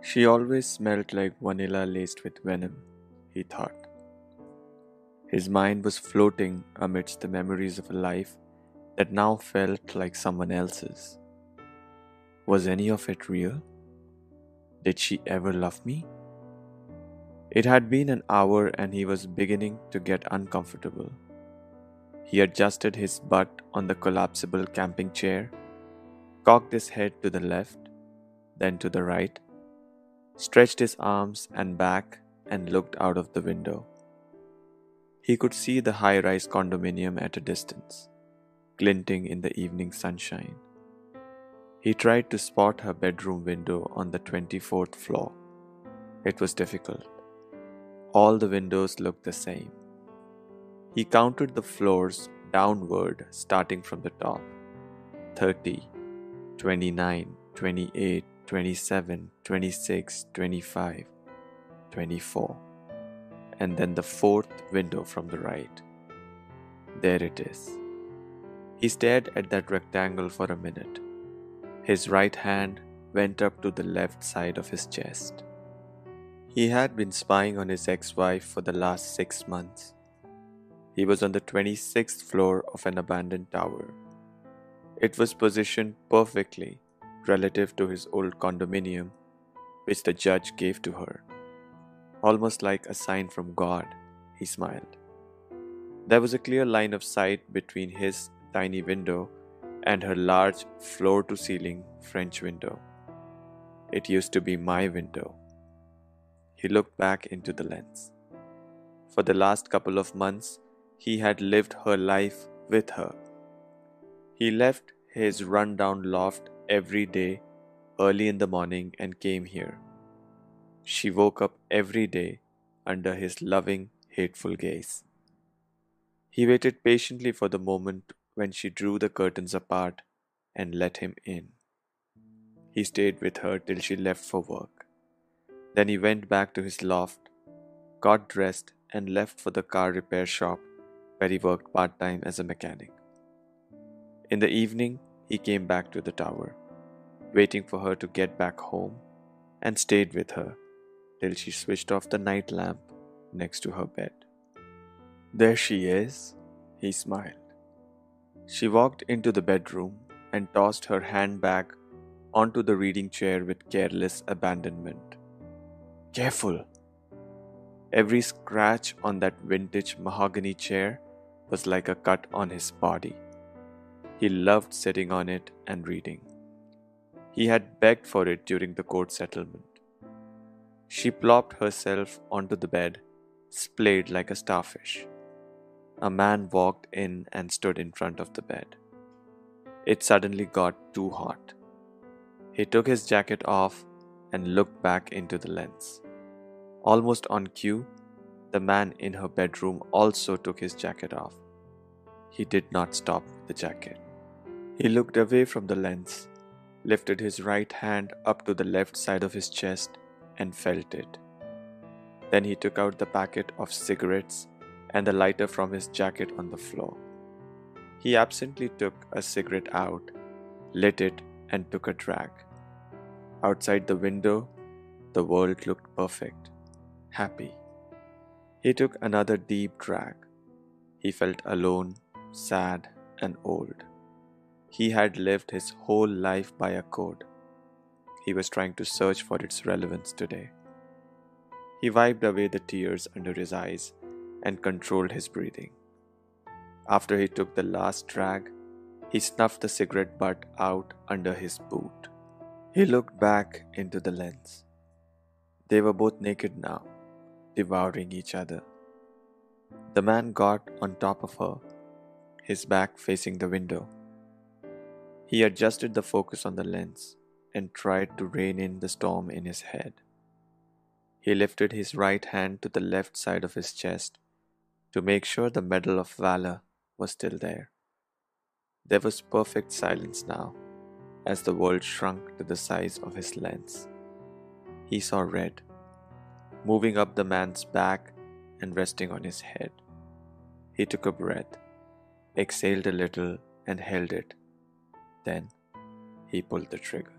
She always smelled like vanilla laced with venom, he thought. His mind was floating amidst the memories of a life that now felt like someone else's. Was any of it real? Did she ever love me? It had been an hour and he was beginning to get uncomfortable. He adjusted his butt on the collapsible camping chair, cocked his head to the left, then to the right, stretched his arms and back and looked out of the window. He could see the high-rise condominium at a distance, glinting in the evening sunshine. He tried to spot her bedroom window on the 24th floor. It was difficult. All the windows looked the same. He counted the floors downward, starting from the top. 30, 29, 28, 27, 26, 25, 24. And then the fourth window from the right. There it is. He stared at that rectangle for a minute. His right hand went up to the left side of his chest. He had been spying on his ex-wife for the last 6 months. He was on the 26th floor of an abandoned tower. It was positioned perfectly relative to his old condominium, which the judge gave to her. Almost like a sign from God, he smiled. There was a clear line of sight between his tiny window and her large floor-to-ceiling French window. It used to be my window. He looked back into the lens. For the last couple of months, he had lived her life with her. He left his run-down loft every day, early in the morning, and came here. She woke up every day under his loving, hateful gaze. He waited patiently for the moment when she drew the curtains apart and let him in. He stayed with her till she left for work. Then he went back to his loft, got dressed, and left for the car repair shop where he worked part-time as a mechanic. In the evening, he came back to the tower, waiting for her to get back home, and stayed with her till she switched off the night lamp next to her bed. There she is, he smiled. She walked into the bedroom and tossed her handbag onto the reading chair with careless abandonment. Careful! Every scratch on that vintage mahogany chair was like a cut on his body. He loved sitting on it and reading. He had begged for it during the court settlement. She plopped herself onto the bed, splayed like a starfish. A man walked in and stood in front of the bed. It suddenly got too hot. He took his jacket off and looked back into the lens. Almost on cue, the man in her bedroom also took his jacket off. He did not stop with the jacket. He looked away from the lens, lifted his right hand up to the left side of his chest and felt it. Then he took out the packet of cigarettes and the lighter from his jacket on the floor. He absently took a cigarette out, lit it, and took a drag. Outside the window, the world looked perfect, happy. He took another deep drag. He felt alone, sad, and old. He had lived his whole life by a code. He was trying to search for its relevance today. He wiped away the tears under his eyes and controlled his breathing. After he took the last drag, he snuffed the cigarette butt out under his boot. He looked back into the lens. They were both naked now, devouring each other. The man got on top of her, his back facing the window. He adjusted the focus on the lens and tried to rein in the storm in his head. He lifted his right hand to the left side of his chest to make sure the Medal of Valor was still there. There was perfect silence now as the world shrunk to the size of his lens. He saw red, moving up the man's back and resting on his head. He took a breath, exhaled a little and held it. Then he pulled the trigger.